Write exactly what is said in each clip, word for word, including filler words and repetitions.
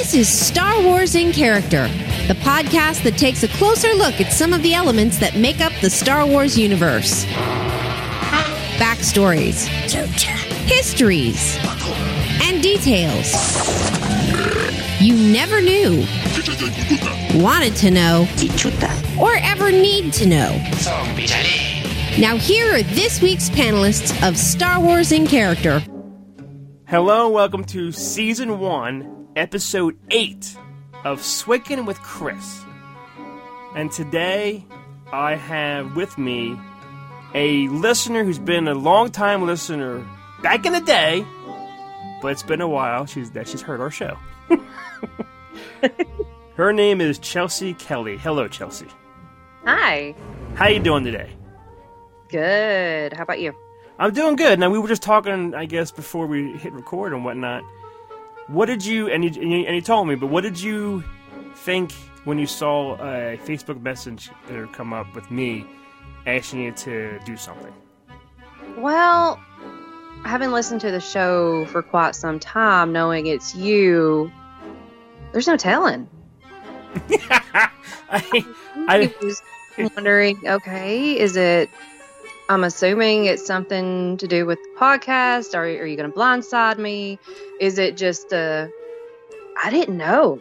This is Star Wars in Character, the podcast that takes a closer look at some of the elements that make up the Star Wars universe. Backstories, histories, and details you never knew, wanted to know, or ever need to know. Now here are this week's panelists of Star Wars in Character. Hello, welcome to Season one, Episode eight of SWICing with Chris. And today I have with me a listener who's been a long-time listener back in the day, but it's been a while. She's that she's heard our show. Her name is Chelsea Kelly. Hello, Chelsea. Hi. How you doing today? Good. How about you? I'm doing good. Now, we were just talking, I guess, before we hit record and whatnot. What did you, and you, and you, and you told me, but what did you think when you saw a Facebook message come up with me asking you to do something? Well, I haven't listened to the show for quite some time, knowing it's you. There's no telling. I, I was wondering, okay, is it, I'm assuming it's something to do with the podcast. Are, are you going to blindside me? Is it just a, I didn't know.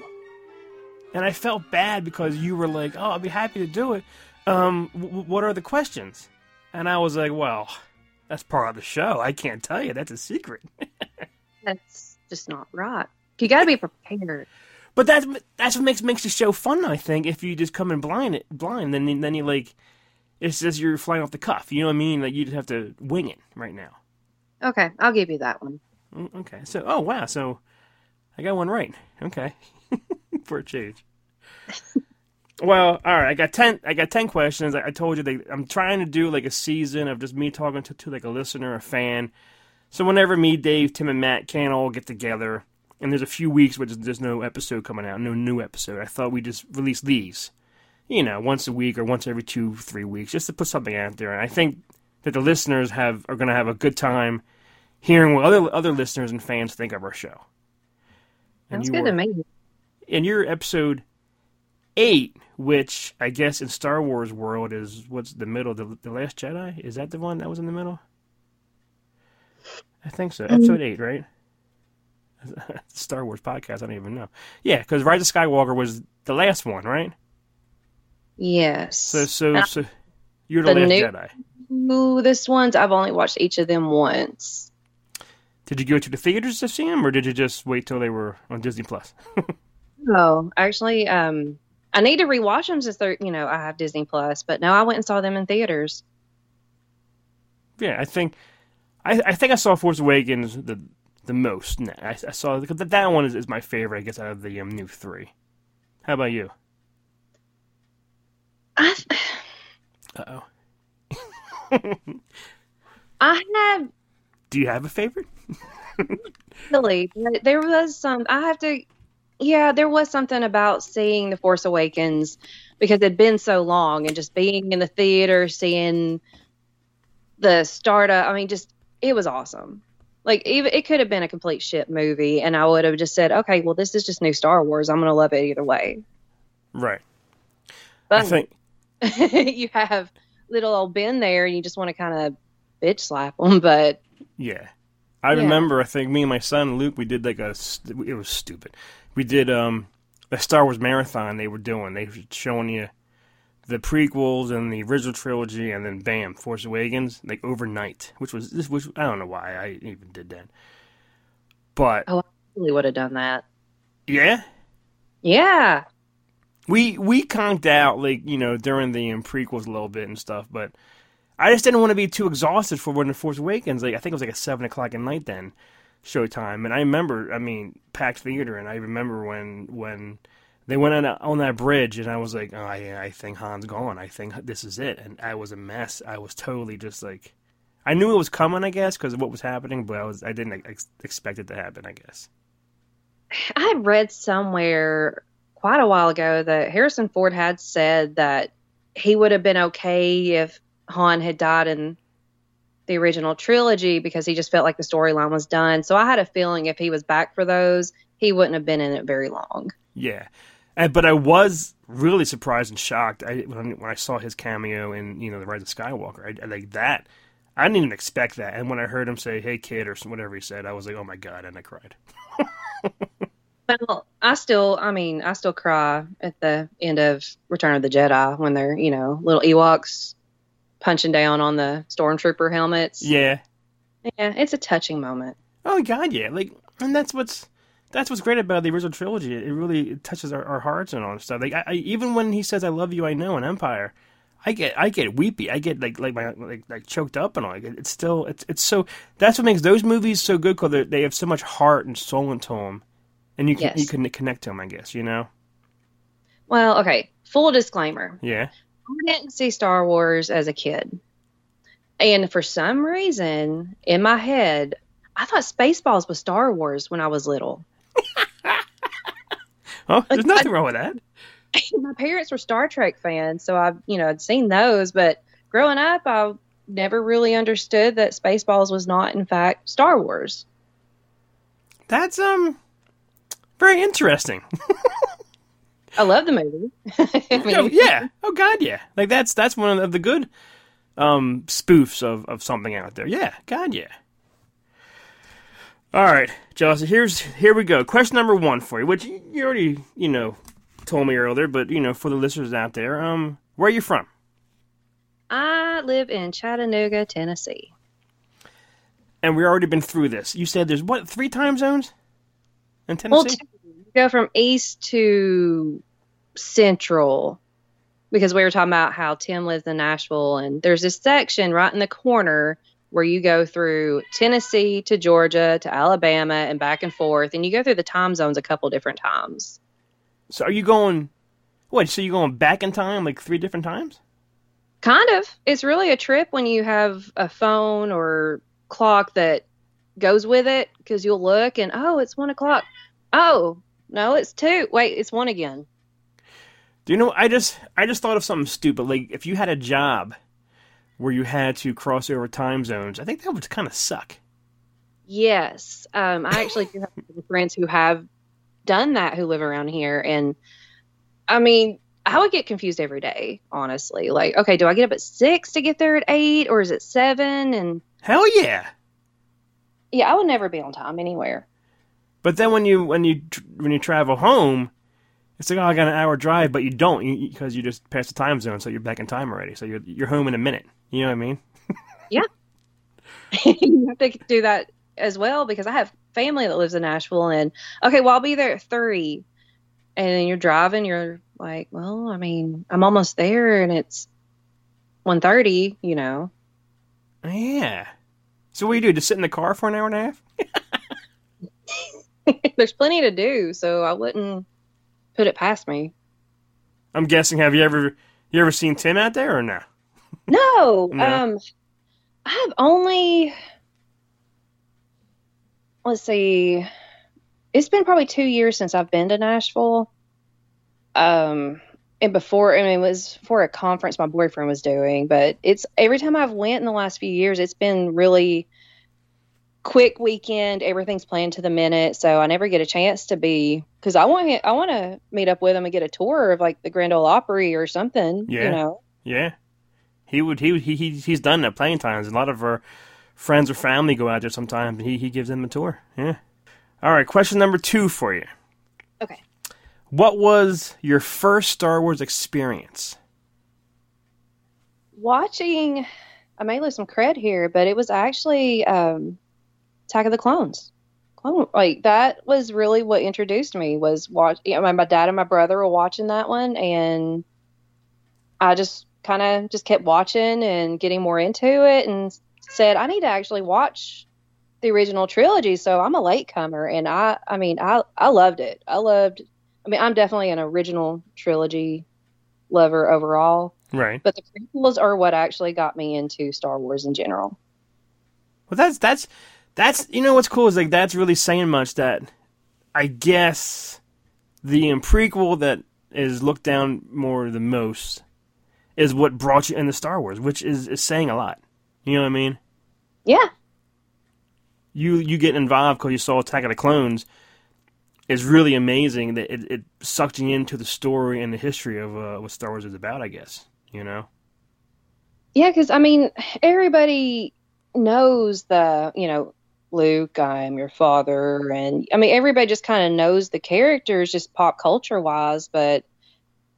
And I felt bad because you were like, oh, I'll be happy to do it. Um, w- what are the questions? And I was like, well, that's part of the show. I can't tell you. That's a secret. That's just not right. You got to be prepared. But that's that's what makes makes the show fun, I think. If you just come in blind, blind, then then you like, it's just you're flying off the cuff. You know what I mean? Like you just have to wing it right now. Okay, I'll give you that one. Okay. So, oh wow, so I got one right. Okay, for a change. Well, all right. I got ten. I got ten questions. I, I told you that I'm trying to do like a season of just me talking to, to like a listener, a fan. So whenever me, Dave, Tim, and Matt can't all get together, and there's a few weeks where there's, there's no episode coming out, no new episode, I thought we just release these, you know, once a week or once every two, three weeks, just to put something out there. And I think that the listeners have are going to have a good time hearing what other other listeners and fans think of our show. And Sounds good were, to me. And your episode eight, which I guess in Star Wars world is what's the middle, the, the Last Jedi? Is that the one that was in the middle? I think so. Um, Episode eight, right? Star Wars podcast, I don't even know. Yeah, because Rise of Skywalker was the last one, right? Yes. So, so, so you're the, the Last Jedi. Ooh, this one's, I've only watched each of them once. Did you go to the theaters to see them, or did you just wait till they were on Disney Plus? No, actually, um, I need to rewatch them since they're, you know, I have Disney Plus, but no, I went and saw them in theaters. Yeah, I think, I, I think I saw Force Awakens the the most. No, I, I saw because that one is, is my favorite, I guess, out of the um, new three. How about you? I th- uh oh. I have. Do you have a favorite? Really, there was some. I have to. Yeah, there was something about seeing The Force Awakens because it had been so long and just being in the theater, seeing the startup. I mean, just, it was awesome. Like, even, it could have been a complete shit movie, and I would have just said, okay, well, this is just new Star Wars. I'm going to love it either way. Right. But I think you have little old Ben there, and you just want to kind of bitch slap him, but... Yeah. I yeah. remember, I think, me and my son, Luke, we did like a... It was stupid. We did um, a Star Wars marathon they were doing. They were showing you the prequels and the original trilogy, and then bam, Force Awakens, like overnight, which was this. Which I don't know why I even did that, but oh, I really would have done that. Yeah, yeah. We we conked out like you know during the um, prequels a little bit and stuff, but I just didn't want to be too exhausted for when the Force Awakens. Like I think it was like at seven o'clock at night then. Showtime, and I remember, I mean, packed theater, and I remember when when they went on, on that bridge, and I was like, oh, I, I think Han's gone. I think this is it, and I was a mess. I was totally just like, I knew it was coming, I guess, because of what was happening, but I was I didn't ex- expect it to happen, I guess. I read somewhere quite a while ago that Harrison Ford had said that he would have been okay if Han had died in the original trilogy because he just felt like the storyline was done. So I had a feeling if he was back for those, he wouldn't have been in it very long. Yeah. And, but I was really surprised and shocked I, when, when I saw his cameo in, you know, The Rise of Skywalker. I, I, like that, I didn't even expect that. And when I heard him say, hey, kid, or whatever he said, I was like, oh, my God, and I cried. Well, I still, I mean, I still cry at the end of Return of the Jedi when they're, you know, little Ewoks punching down on the stormtrooper helmets. Yeah. Yeah, it's a touching moment. Oh, God, yeah. Like, and that's what's that's what's great about the original trilogy. It really it touches our, our hearts and all that stuff. Like, I, I, even when he says, I love you, I know, in Empire, I get I get weepy. I get, like, like my like, like choked up and all. Like, it's still, it's it's so, that's what makes those movies so good, because they have so much heart and soul into them. And you can, yes. you can connect to them, I guess, you know? Well, okay. Full disclaimer. Yeah. I didn't see Star Wars as a kid. And for some reason, in my head, I thought Spaceballs was Star Wars when I was little. Oh, there's like, nothing I, wrong with that. My parents were Star Trek fans, so I've, you know, I'd seen those. But growing up, I never really understood that Spaceballs was not, in fact, Star Wars. That's, um... very interesting. I love the movie. I mean, oh, yeah. Oh, God, yeah. Like, that's that's one of the good um, spoofs of, of something out there. Yeah. God, yeah. All right, Chelsea, here's here we go. Question number one for you, which you already, you know, told me earlier, but, you know, for the listeners out there, um, where are you from? I live in Chattanooga, Tennessee. And we've already been through this. You said there's, what, three time zones? In Tennessee? Well, you go from east to central, because we were talking about how Tim lives in Nashville, and there's this section right in the corner where you go through Tennessee to Georgia to Alabama and back and forth, and you go through the time zones a couple different times. So are you going, what, so you're going back in time like three different times? Kind of. It's really a trip when you have a phone or clock that goes with it, because you'll look and, oh, it's one o'clock. Oh, no, it's two. Wait, it's one again. Do you know, I just I just thought of something stupid. Like, if you had a job where you had to cross over time zones, I think that would kind of suck. Yes. Um, I actually do have some friends who have done that, who live around here. And, I mean, I would get confused every day, honestly. Like, okay, do I get up at six to get there at eight, or is it seven? And hell yeah. Yeah, I would never be on time anywhere. But then when you when you when you travel home, it's like, oh, I got an hour drive, but you don't, because you, you just passed the time zone, so you're back in time already. So you're you're home in a minute. You know what I mean? Yeah, you have to do that as well, because I have family that lives in Nashville, and okay, well, I'll be there at three, and then you're driving, you're like, well, I mean, I'm almost there, and it's one thirty, you know? Yeah. So what do you do? Just sit in the car for an hour and a half? There's plenty to do, so I wouldn't put it past me. I'm guessing. Have you ever you ever seen Tim out there or no? No. No. Um, I've only, let's see, it's been probably two years since I've been to Nashville. Um, and before, I mean, it was for a conference my boyfriend was doing, but it's every time I've went in the last few years, it's been really quick weekend. Everything's planned to the minute. So I never get a chance to be, cause I want, I want to meet up with him and get a tour of like the Grand Ole Opry or something, yeah. You know? Yeah. He would, he would, he, he, he's done that plenty of times. A lot of our friends or family go out there sometimes, and he, he gives them a tour. Yeah. All right. Question number two for you. Okay. What was your first Star Wars experience? Watching, I may lose some cred here, but it was actually um, Attack of the Clones. Clone, like, that was really what introduced me, was watch. You know, my dad and my brother were watching that one, and I just kind of just kept watching and getting more into it, and said, I need to actually watch the original trilogy, so I'm a latecomer, and I, I mean, I, I loved it. I loved I mean, I'm definitely an original trilogy lover overall. Right. But the prequels are what actually got me into Star Wars in general. Well, that's, that's, that's, you know, what's cool is, like, that's really saying much, that I guess the prequel that is looked down more than most is what brought you into Star Wars, which is, is saying a lot. You know what I mean? Yeah. You, you get involved because you saw Attack of the Clones. is really amazing that it, it sucked you into the story and the history of uh, what Star Wars is about, I guess, you know? Yeah, because, I mean, everybody knows the, you know, Luke, I am your father. And, I mean, everybody just kind of knows the characters just pop culture-wise, but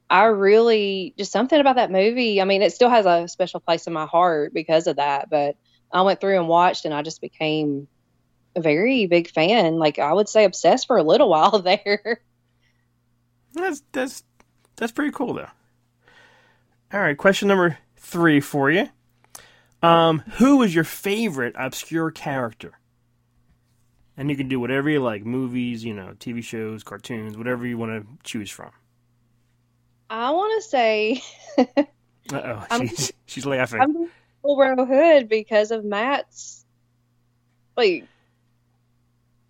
I really, just something about that movie, I mean, it still has a special place in my heart because of that, but I went through and watched, and I just became a very big fan. Like, I would say obsessed for a little while there. That's, that's, that's pretty cool, though. All right, question number three for you. Um, who was your favorite obscure character? And you can do whatever you like, movies, you know, T V shows, cartoons, whatever you want to choose from. I want to say... Uh-oh, she's, she's laughing. I'm Willrow Hood because of Matt's... Like,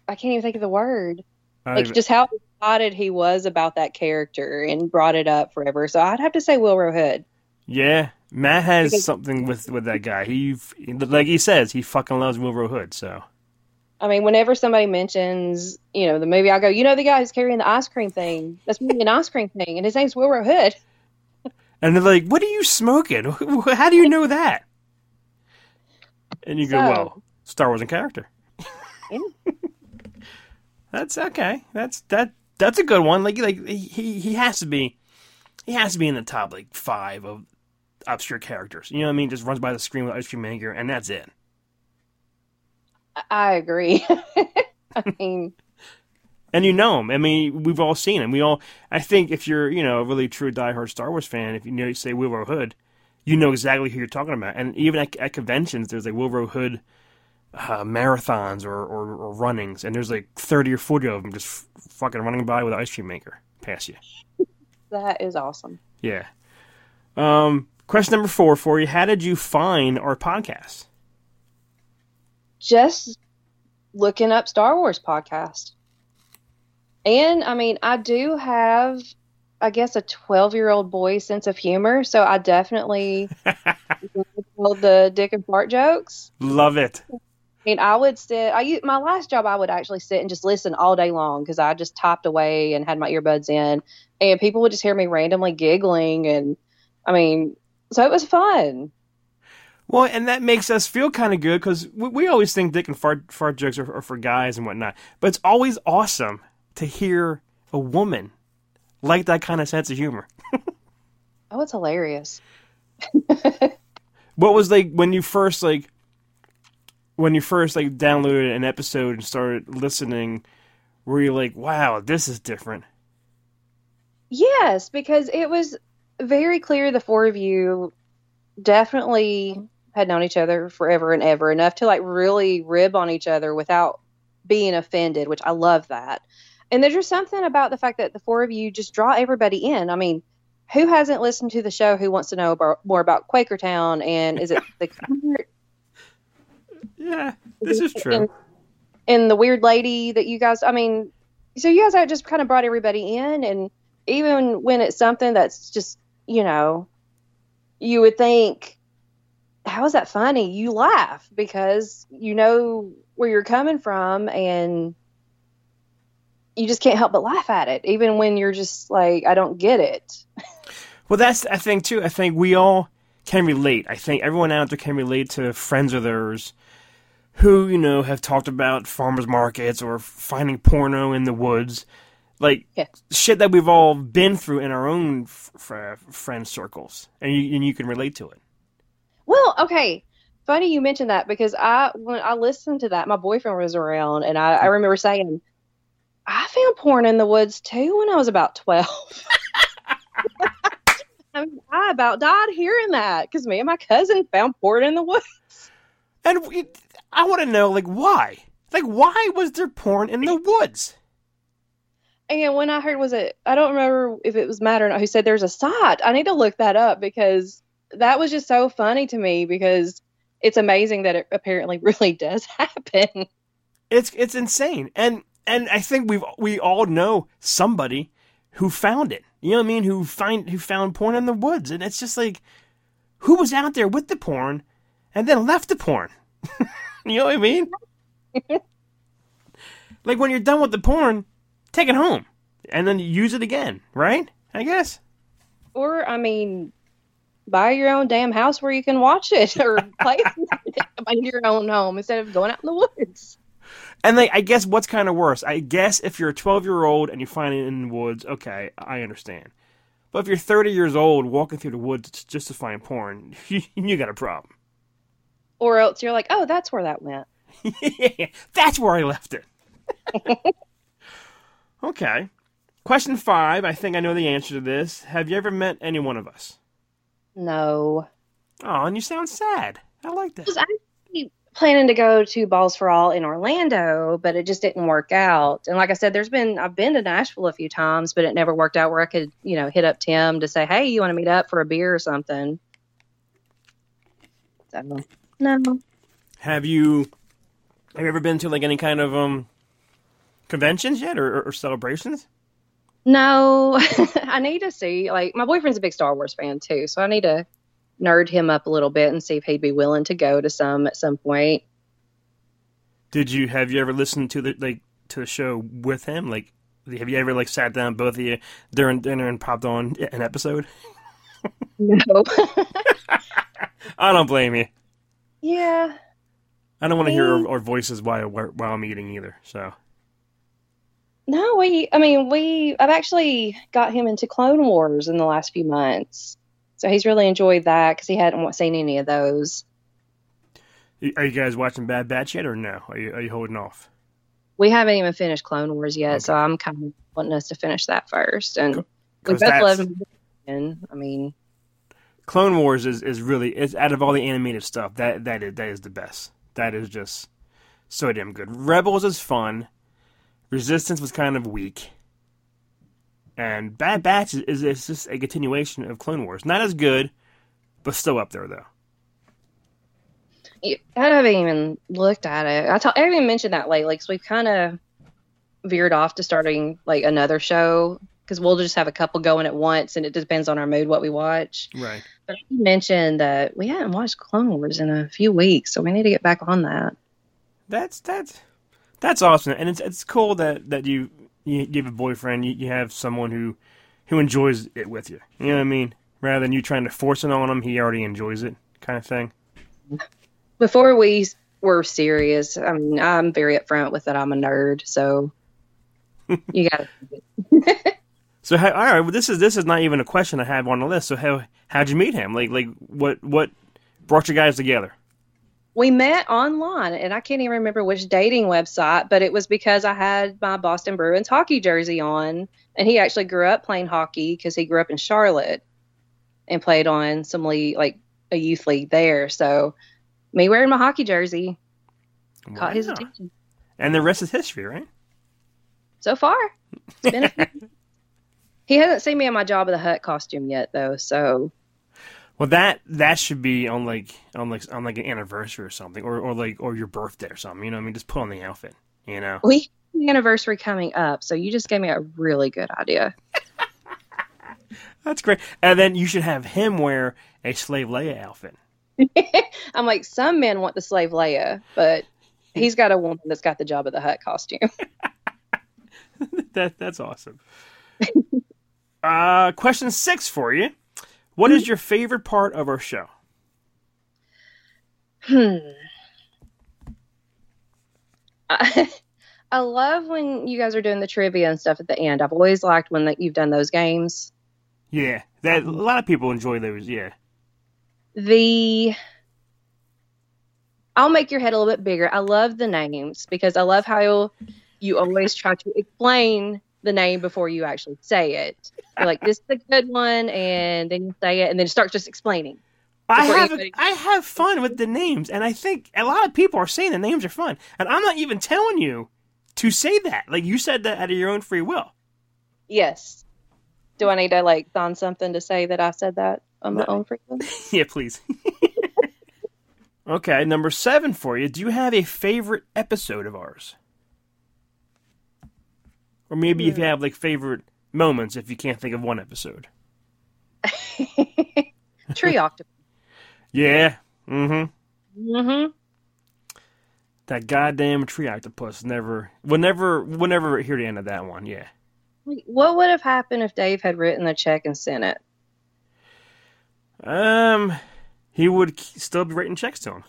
I can't even think of the word. I like, even... just how excited he was about that character and brought it up forever. So I'd have to say Willrow Hood. Yeah, Matt has because... something with, with that guy. He, like he says, he fucking loves Willrow Hood, so... I mean, whenever somebody mentions, you know, the movie, I go, you know, the guy who's carrying the ice cream thing. That's really an ice cream thing, and his name's Willrow Hood. And they're like, "What are you smoking? How do you know that?" And you so, go, "Well, Star Wars in Character." Yeah. That's okay. That's that. That's a good one. Like, like he he has to be, he has to be in the top like five of obscure characters. You know what I mean? Just runs by the screen with ice cream maker, and that's it. I agree. I mean, and you know him. I mean, we've all seen him. We all. I think if you're, you know, a really true diehard Star Wars fan, if you know, you say Willrow Hood, you know exactly who you're talking about. And even at, at conventions, there's like Willrow Hood uh, marathons or, or, or runnings, and there's like thirty or forty of them just f- fucking running by with an ice cream maker past you. That is awesome. Yeah. Um, question number four for you: how did you find our podcast? Just looking up Star Wars podcast. And, I mean, I do have, I guess, a twelve-year-old boy's sense of humor, so I definitely love the dick and fart jokes. Love it. I mean, I would sit, I my last job, I would actually sit and just listen all day long because I just typed away and had my earbuds in, and people would just hear me randomly giggling, and, I mean, so it was fun. Well, and that makes us feel kind of good because we, we always think dick and fart, fart jokes are, are for guys and whatnot. But it's always awesome to hear a woman like that kind of sense of humor. Oh, it's hilarious. What was like when you first like when you first like downloaded an episode and started listening? Were you like, "Wow, this is different"? Yes, because it was very clear the four of you definitely had known each other forever and ever, enough to like really rib on each other without being offended, which I love that. And there's just something about the fact that the four of you just draw everybody in. I mean, who hasn't listened to the show who wants to know about, more about Quakertown and is it the yeah, this is true. And, and the weird lady that you guys, I mean, so you guys have just kind of brought everybody in, and even when it's something that's just, you know, you would think, how is that funny? You laugh because you know where you're coming from, and you just can't help but laugh at it, even when you're just like, I don't get it. Well, that's, I think, too. I think we all can relate. I think everyone out there can relate to friends of theirs who, you know, have talked about farmers markets or finding porno in the woods. Like, yeah. Shit that we've all been through in our own f- f- friend circles, and you, and you can relate to it. Well, okay. Funny you mentioned that, because I when I listened to that, my boyfriend was around, and I, I remember saying, I found porn in the woods, too, when I was about twelve. I mean, I about died hearing that, because me and my cousin found porn in the woods. And we, I want to know, like, why? Like, why was there porn in the woods? And when I heard, was it, I don't remember if it was Matt or not, who said there's a site. I need to look that up because that was just so funny to me, because it's amazing that it apparently really does happen. It's it's insane. And and I think we we all know somebody who found it. You know what I mean? Who find who found porn in the woods. And it's just like, who was out there with the porn and then left the porn? You know what I mean? Like, when you're done with the porn, take it home and then use it again, right? I guess. Or, I mean, buy your own damn house where you can watch it or play it in your own home instead of going out in the woods. And they, I guess what's kind of worse? I guess if you're a twelve-year-old and you find it in the woods, okay, I understand. But if you're thirty years old walking through the woods just to find porn, you, you got a problem. Or else you're like, oh, that's where that went. Yeah, that's where I left it. Okay. Question five. I think I know the answer to this. Have you ever met any one of us? No. Oh, and you sound sad. I like that. I was planning to go to Balls for All in Orlando, but it just didn't work out. And like I said, there's been I've been to Nashville a few times, but it never worked out where I could, you know, hit up Tim to say, hey, you want to meet up for a beer or something? So, no. Have you have you ever been to like any kind of um conventions yet or, or, or celebrations? No, I need to see, like, my boyfriend's a big Star Wars fan, too, so I need to nerd him up a little bit and see if he'd be willing to go to some at some point. Did you, have you ever listened to the, like, to the show with him? Like, have you ever, like, sat down, both of you, during dinner and popped on an episode? No. I don't blame you. Yeah. I don't want to hear our, our voices while, while I'm eating either, so... No, we, I mean, we, I've actually got him into Clone Wars in the last few months. So he's really enjoyed that because he hadn't seen any of those. Are you guys watching Bad Batch yet or no? Are you, are you holding off? We haven't even finished Clone Wars yet, okay. So I'm kind of wanting us to finish that first. And we both love him. And, I mean. Clone Wars is, is really, it's out of all the animated stuff, that that is, that is the best. That is just so damn good. Rebels is fun. Resistance was kind of weak. And Bad Batch is, is just a continuation of Clone Wars. Not as good, but still up there, though. Yeah, I haven't even looked at it. I, ta- I haven't even mentioned that lately, because we've kind of veered off to starting like another show, because we'll just have a couple going at once, and it depends on our mood what we watch. Right. But I mentioned that we haven't watched Clone Wars in a few weeks, so we need to get back on that. That's... that's... That's awesome, and it's it's cool that, that you, you you have a boyfriend, you you have someone who who enjoys it with you. You know what I mean? Rather than you trying to force it on him, he already enjoys it, kind of thing. Before we were serious, I mean, I'm very upfront with that I'm a nerd, so you got it. So how, all right, well, this is this is not even a question I have on the list. So how how'd you meet him? Like like what what brought you guys together? We met online, and I can't even remember which dating website, but it was because I had my Boston Bruins hockey jersey on, and he actually grew up playing hockey because he grew up in Charlotte and played on some league, like a youth league there. So me wearing my hockey jersey wow. caught his attention. And the rest is history, right? So far. It's been a- He hasn't seen me in my Jabba the Hutt costume yet, though, so... Well, that that should be on like on like on like an anniversary or something, or, or like or your birthday or something. You know what I mean? Just put on the outfit. You know, we have the anniversary coming up, so you just gave me a really good idea. That's great. And then you should have him wear a Slave Leia outfit. I'm like, some men want the Slave Leia, but he's got a woman that's got the Jabba the Hutt costume. that that's awesome. uh, question six for you. What is your favorite part of our show? Hmm. I, I love when you guys are doing the trivia and stuff at the end. I've always liked when that you've done those games. Yeah, that a lot of people enjoy those. Yeah. The I'll make your head a little bit bigger. I love the names because I love how you always try to explain the name before you actually say it. You're like, this is a good one, and then you say it, and then start just explaining. I have a, I have fun with the names, and I think a lot of people are saying the names are fun, and I'm not even telling you to say that. Like, you said that out of your own free will. Yes. Do I need to, like, sign something to say that I said that on my no. own free will? Yeah, please. Okay, number seven for you. Do you have a favorite episode of ours? Or maybe if you have, like, favorite moments if you can't think of one episode. Tree Octopus. Yeah. Mm-hmm. Mm-hmm. That goddamn tree octopus never, we'll never, we'll never hear the end of that one. Yeah. What would have happened if Dave had written the check and sent it? Um, he would still be writing checks to him.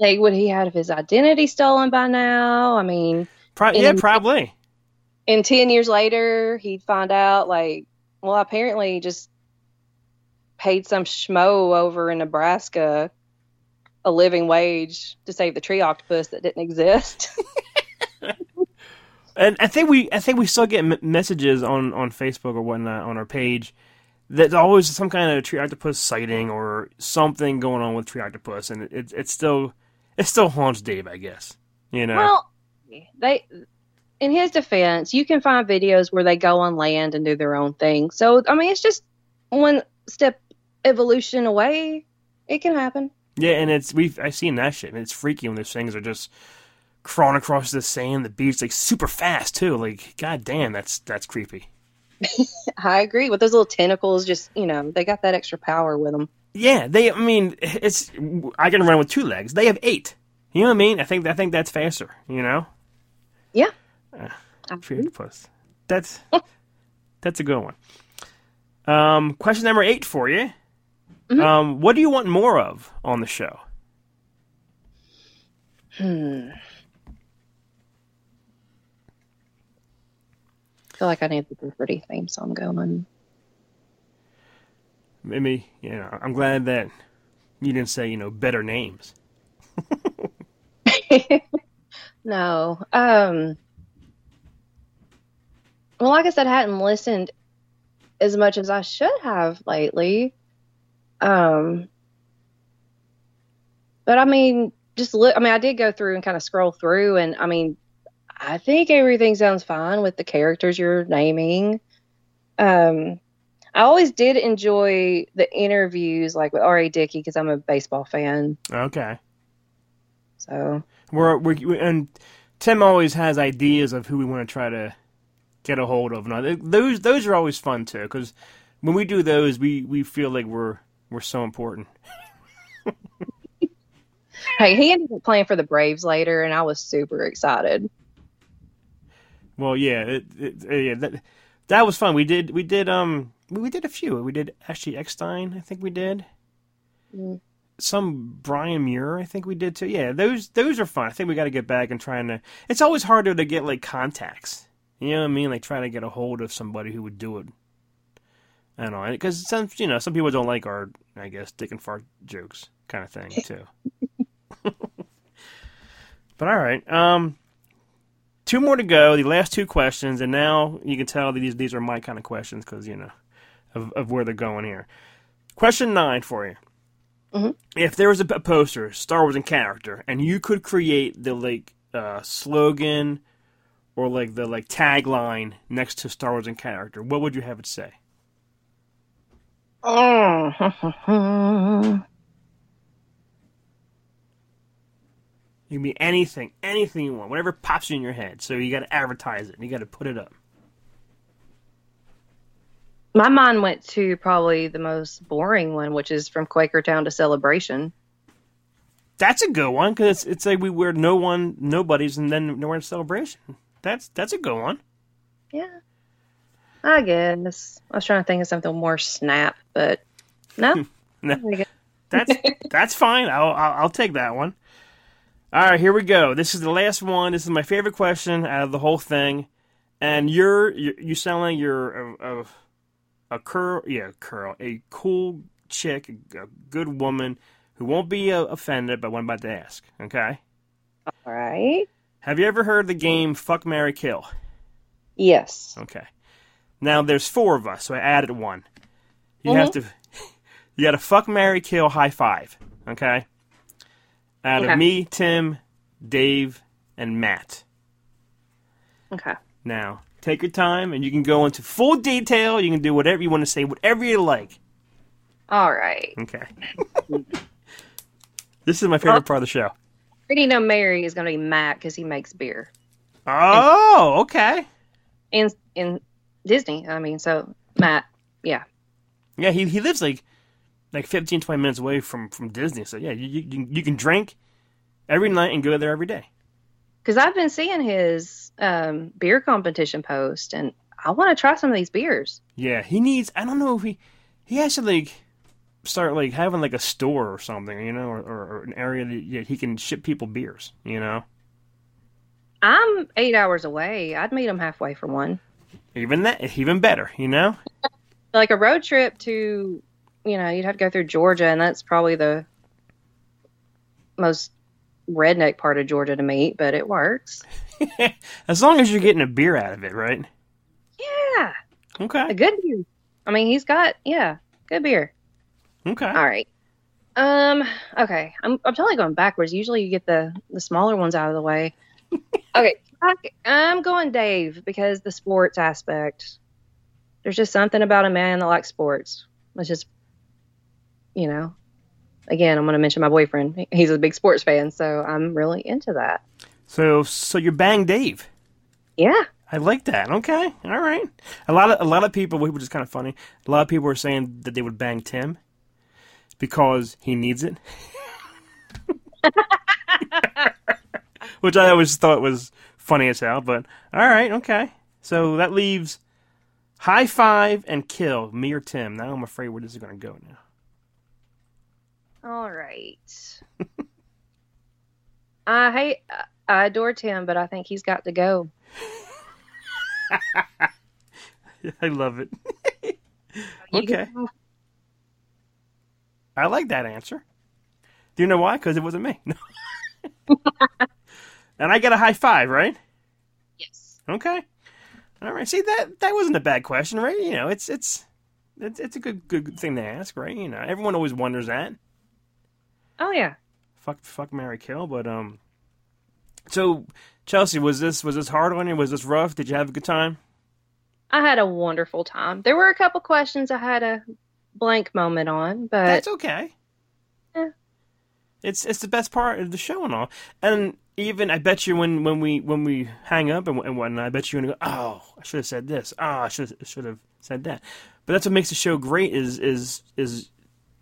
Like, would he have his identity stolen by now? I mean, Pro- in, yeah, probably. And ten years later, he'd find out, like, well, apparently he just paid some schmo over in Nebraska a living wage to save the tree octopus that didn't exist. And I think we, I think we still get messages on, on Facebook or whatnot on our page. There's always some kind of tree octopus sighting or something going on with tree octopus, and it, it it's still it still haunts Dave, I guess. You know. Well, they, in his defense, you can find videos where they go on land and do their own thing. So I mean, it's just one step evolution away. It can happen. Yeah, and it's we've I've seen that shit, and it's freaky when those things are just crawling across the sand, the beach, like super fast too. Like, goddamn, that's that's creepy. I agree with those little tentacles. Just, you know, they got that extra power with them. Yeah, they. I mean, it's I can run with two legs. They have eight. You know what I mean? I think I think that's faster. You know? Yeah. Uh, tree octopus. That's that's a good one. Um, question number eight for you. Mm-hmm. Um, what do you want more of on the show? Hmm. I feel like I need the Bruford theme song going. Maybe, you know, I'm glad that you didn't say, you know, better names. No. Um, well, like I said, I hadn't listened as much as I should have lately. Um, but I mean, just look, I mean, I did go through and kind of scroll through, and I mean, I think everything sounds fine with the characters you're naming. Um, I always did enjoy the interviews, like with R A Dickey, because I'm a baseball fan. Okay. So we're, we're and Tim always has ideas of who we want to try to get a hold of. Now those those are always fun too, because when we do those, we, we feel like we're we're so important. Hey, he ended up playing for the Braves later, and I was super excited. Well, yeah, it, it, yeah, that that was fun. We did, we did, um, we did a few. We did Ashley Eckstein, I think we did. Mm. Some Brian Muir, I think we did too. Yeah, those those are fun. I think we got to get back and trying to. It's always harder to get like contacts. You know what I mean? Like trying to get a hold of somebody who would do it. I don't know, because some you know some people don't like our, I guess, dick and fart jokes kind of thing too. But all right, um. Two more to go, the last two questions, and now you can tell these these are my kind of questions because, you know, of, of where they're going here. Question nine for you. Mm-hmm. If there was a poster, Star Wars in Character, and you could create the, like, uh, slogan or, like, the, like, tagline next to Star Wars in Character, what would you have it say? Oh. You can be anything, anything you want, whatever pops you in your head. So you got to advertise it, and you got to put it up. My mind went to probably the most boring one, which is from Quakertown to Celebration. That's a good one because it's, it's like we wear no one, nobodies, and then nowhere to Celebration. That's that's a good one. Yeah, I guess I was trying to think of something more snap, but no, no. that's that's fine. I'll, I'll I'll take that one. All right, here we go. This is the last one. This is my favorite question out of the whole thing, and you're you sound you're a, a, a curl, yeah, curl, a cool chick, a good woman who won't be offended by what I'm about to ask. Okay. All right. Have you ever heard the game Fuck, Marry, Kill? Yes. Okay. Now there's four of us, so I added one. You mm-hmm. have to. You got to fuck, marry, kill, high five. Okay. Out okay. of me, Tim, Dave, and Matt. Okay. Now, take your time, and you can go into full detail. You can do whatever you want to say, whatever you like. All right. Okay. This is my favorite well, part of the show. Pretty no Mary is going to be Matt because he makes beer. Oh, and, okay. In in Disney, I mean, so Matt, yeah. Yeah, he he lives like... Like fifteen, twenty minutes away from, from Disney. So, yeah, you, you you can drink every night and go there every day. Because I've been seeing his um, beer competition post, and I want to try some of these beers. Yeah, he needs, I don't know if he, he has to, like, start, like, having, like, a store or something, you know, or, or, or an area that he can ship people beers, you know? I'm eight hours away. I'd meet him halfway for one. Even that, even better, you know? Like a road trip to, you know, you'd have to go through Georgia, and that's probably the most redneck part of Georgia to meet, but it works. As long as you're getting a beer out of it, right? Yeah. Okay. A good beer. I mean, he's got, yeah, good beer. Okay. All right. Um. Okay. I'm I'm totally going backwards. Usually you get the, the smaller ones out of the way. Okay. I'm going Dave because the sports aspect. There's just something about a man that likes sports. Let's just, you know, again, I'm going to mention my boyfriend. He's a big sports fan, so I'm really into that. So, so you're bang Dave. Yeah. I like that. Okay. All right. A lot of a lot of people, which is kind of funny, a lot of people were saying that they would bang Tim because he needs it. Which I always thought was funny as hell, but all right. Okay. So that leaves high five and kill, me or Tim. Now I'm afraid where this is going to go now. All right. I hate, I adore Tim, but I think he's got to go. I love it. Okay. I like that answer. Do you know why? Because it wasn't me. And I got a high five, right? Yes. Okay. All right. See, that that wasn't a bad question, right? You know, it's it's it's, it's a good good thing to ask, right? You know, everyone always wonders that. Oh yeah. Fuck, fuck, marry, kill, but um. So, Chelsea, was this was this hard on you? Was this rough? Did you have a good time? I had a wonderful time. There were a couple questions I had a blank moment on, but that's okay. Yeah. It's it's the best part of the show and all. And even I bet you when, when we when we hang up and, and whatnot, I bet you're gonna go, oh, I should have said this. Oh, I should should have said that. But that's what makes the show great is is is.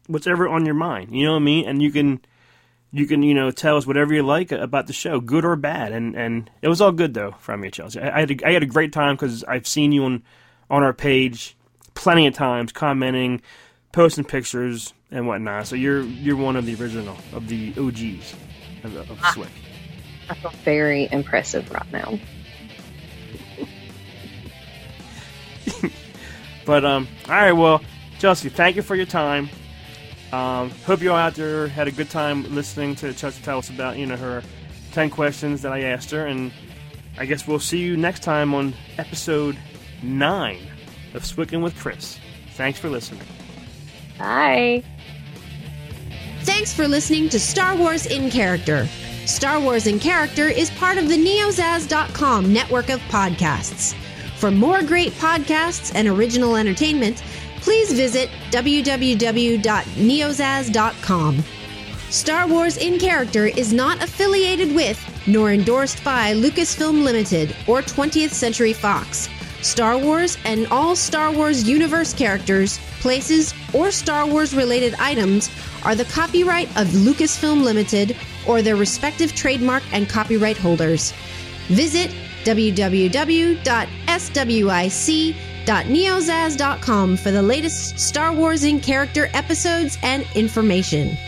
Whatever on your mind, you know what I mean, and you can, you can, you know, tell us whatever you like about the show, good or bad, and, and it was all good though from you, Chelsea. I, I had a, I had a great time because I've seen you on, on our page, plenty of times, commenting, posting pictures and whatnot. So you're you're one of the original of the O Gs of, of SWIC. I feel very impressive right now. But um, all right, well, Chelsea, thank you for your time. Um, hope you all out there had a good time listening to Chelsea tell us about, you know, her ten questions that I asked her, and I guess we'll see you next time on episode nine of SWICing with Chris. Thanks for listening. Bye. Thanks for listening to Star Wars in Character. Star Wars in Character is part of the Neozaz dot com network of podcasts. For more great podcasts and original entertainment, please visit w w w dot neozaz dot com. Star Wars in Character is not affiliated with nor endorsed by Lucasfilm Limited or twentieth Century Fox. Star Wars and all Star Wars universe characters, places, or Star Wars related items are the copyright of Lucasfilm Limited or their respective trademark and copyright holders. Visit w w w dot s wic dot neozaz dot com for the latest Star Wars in Character episodes and information.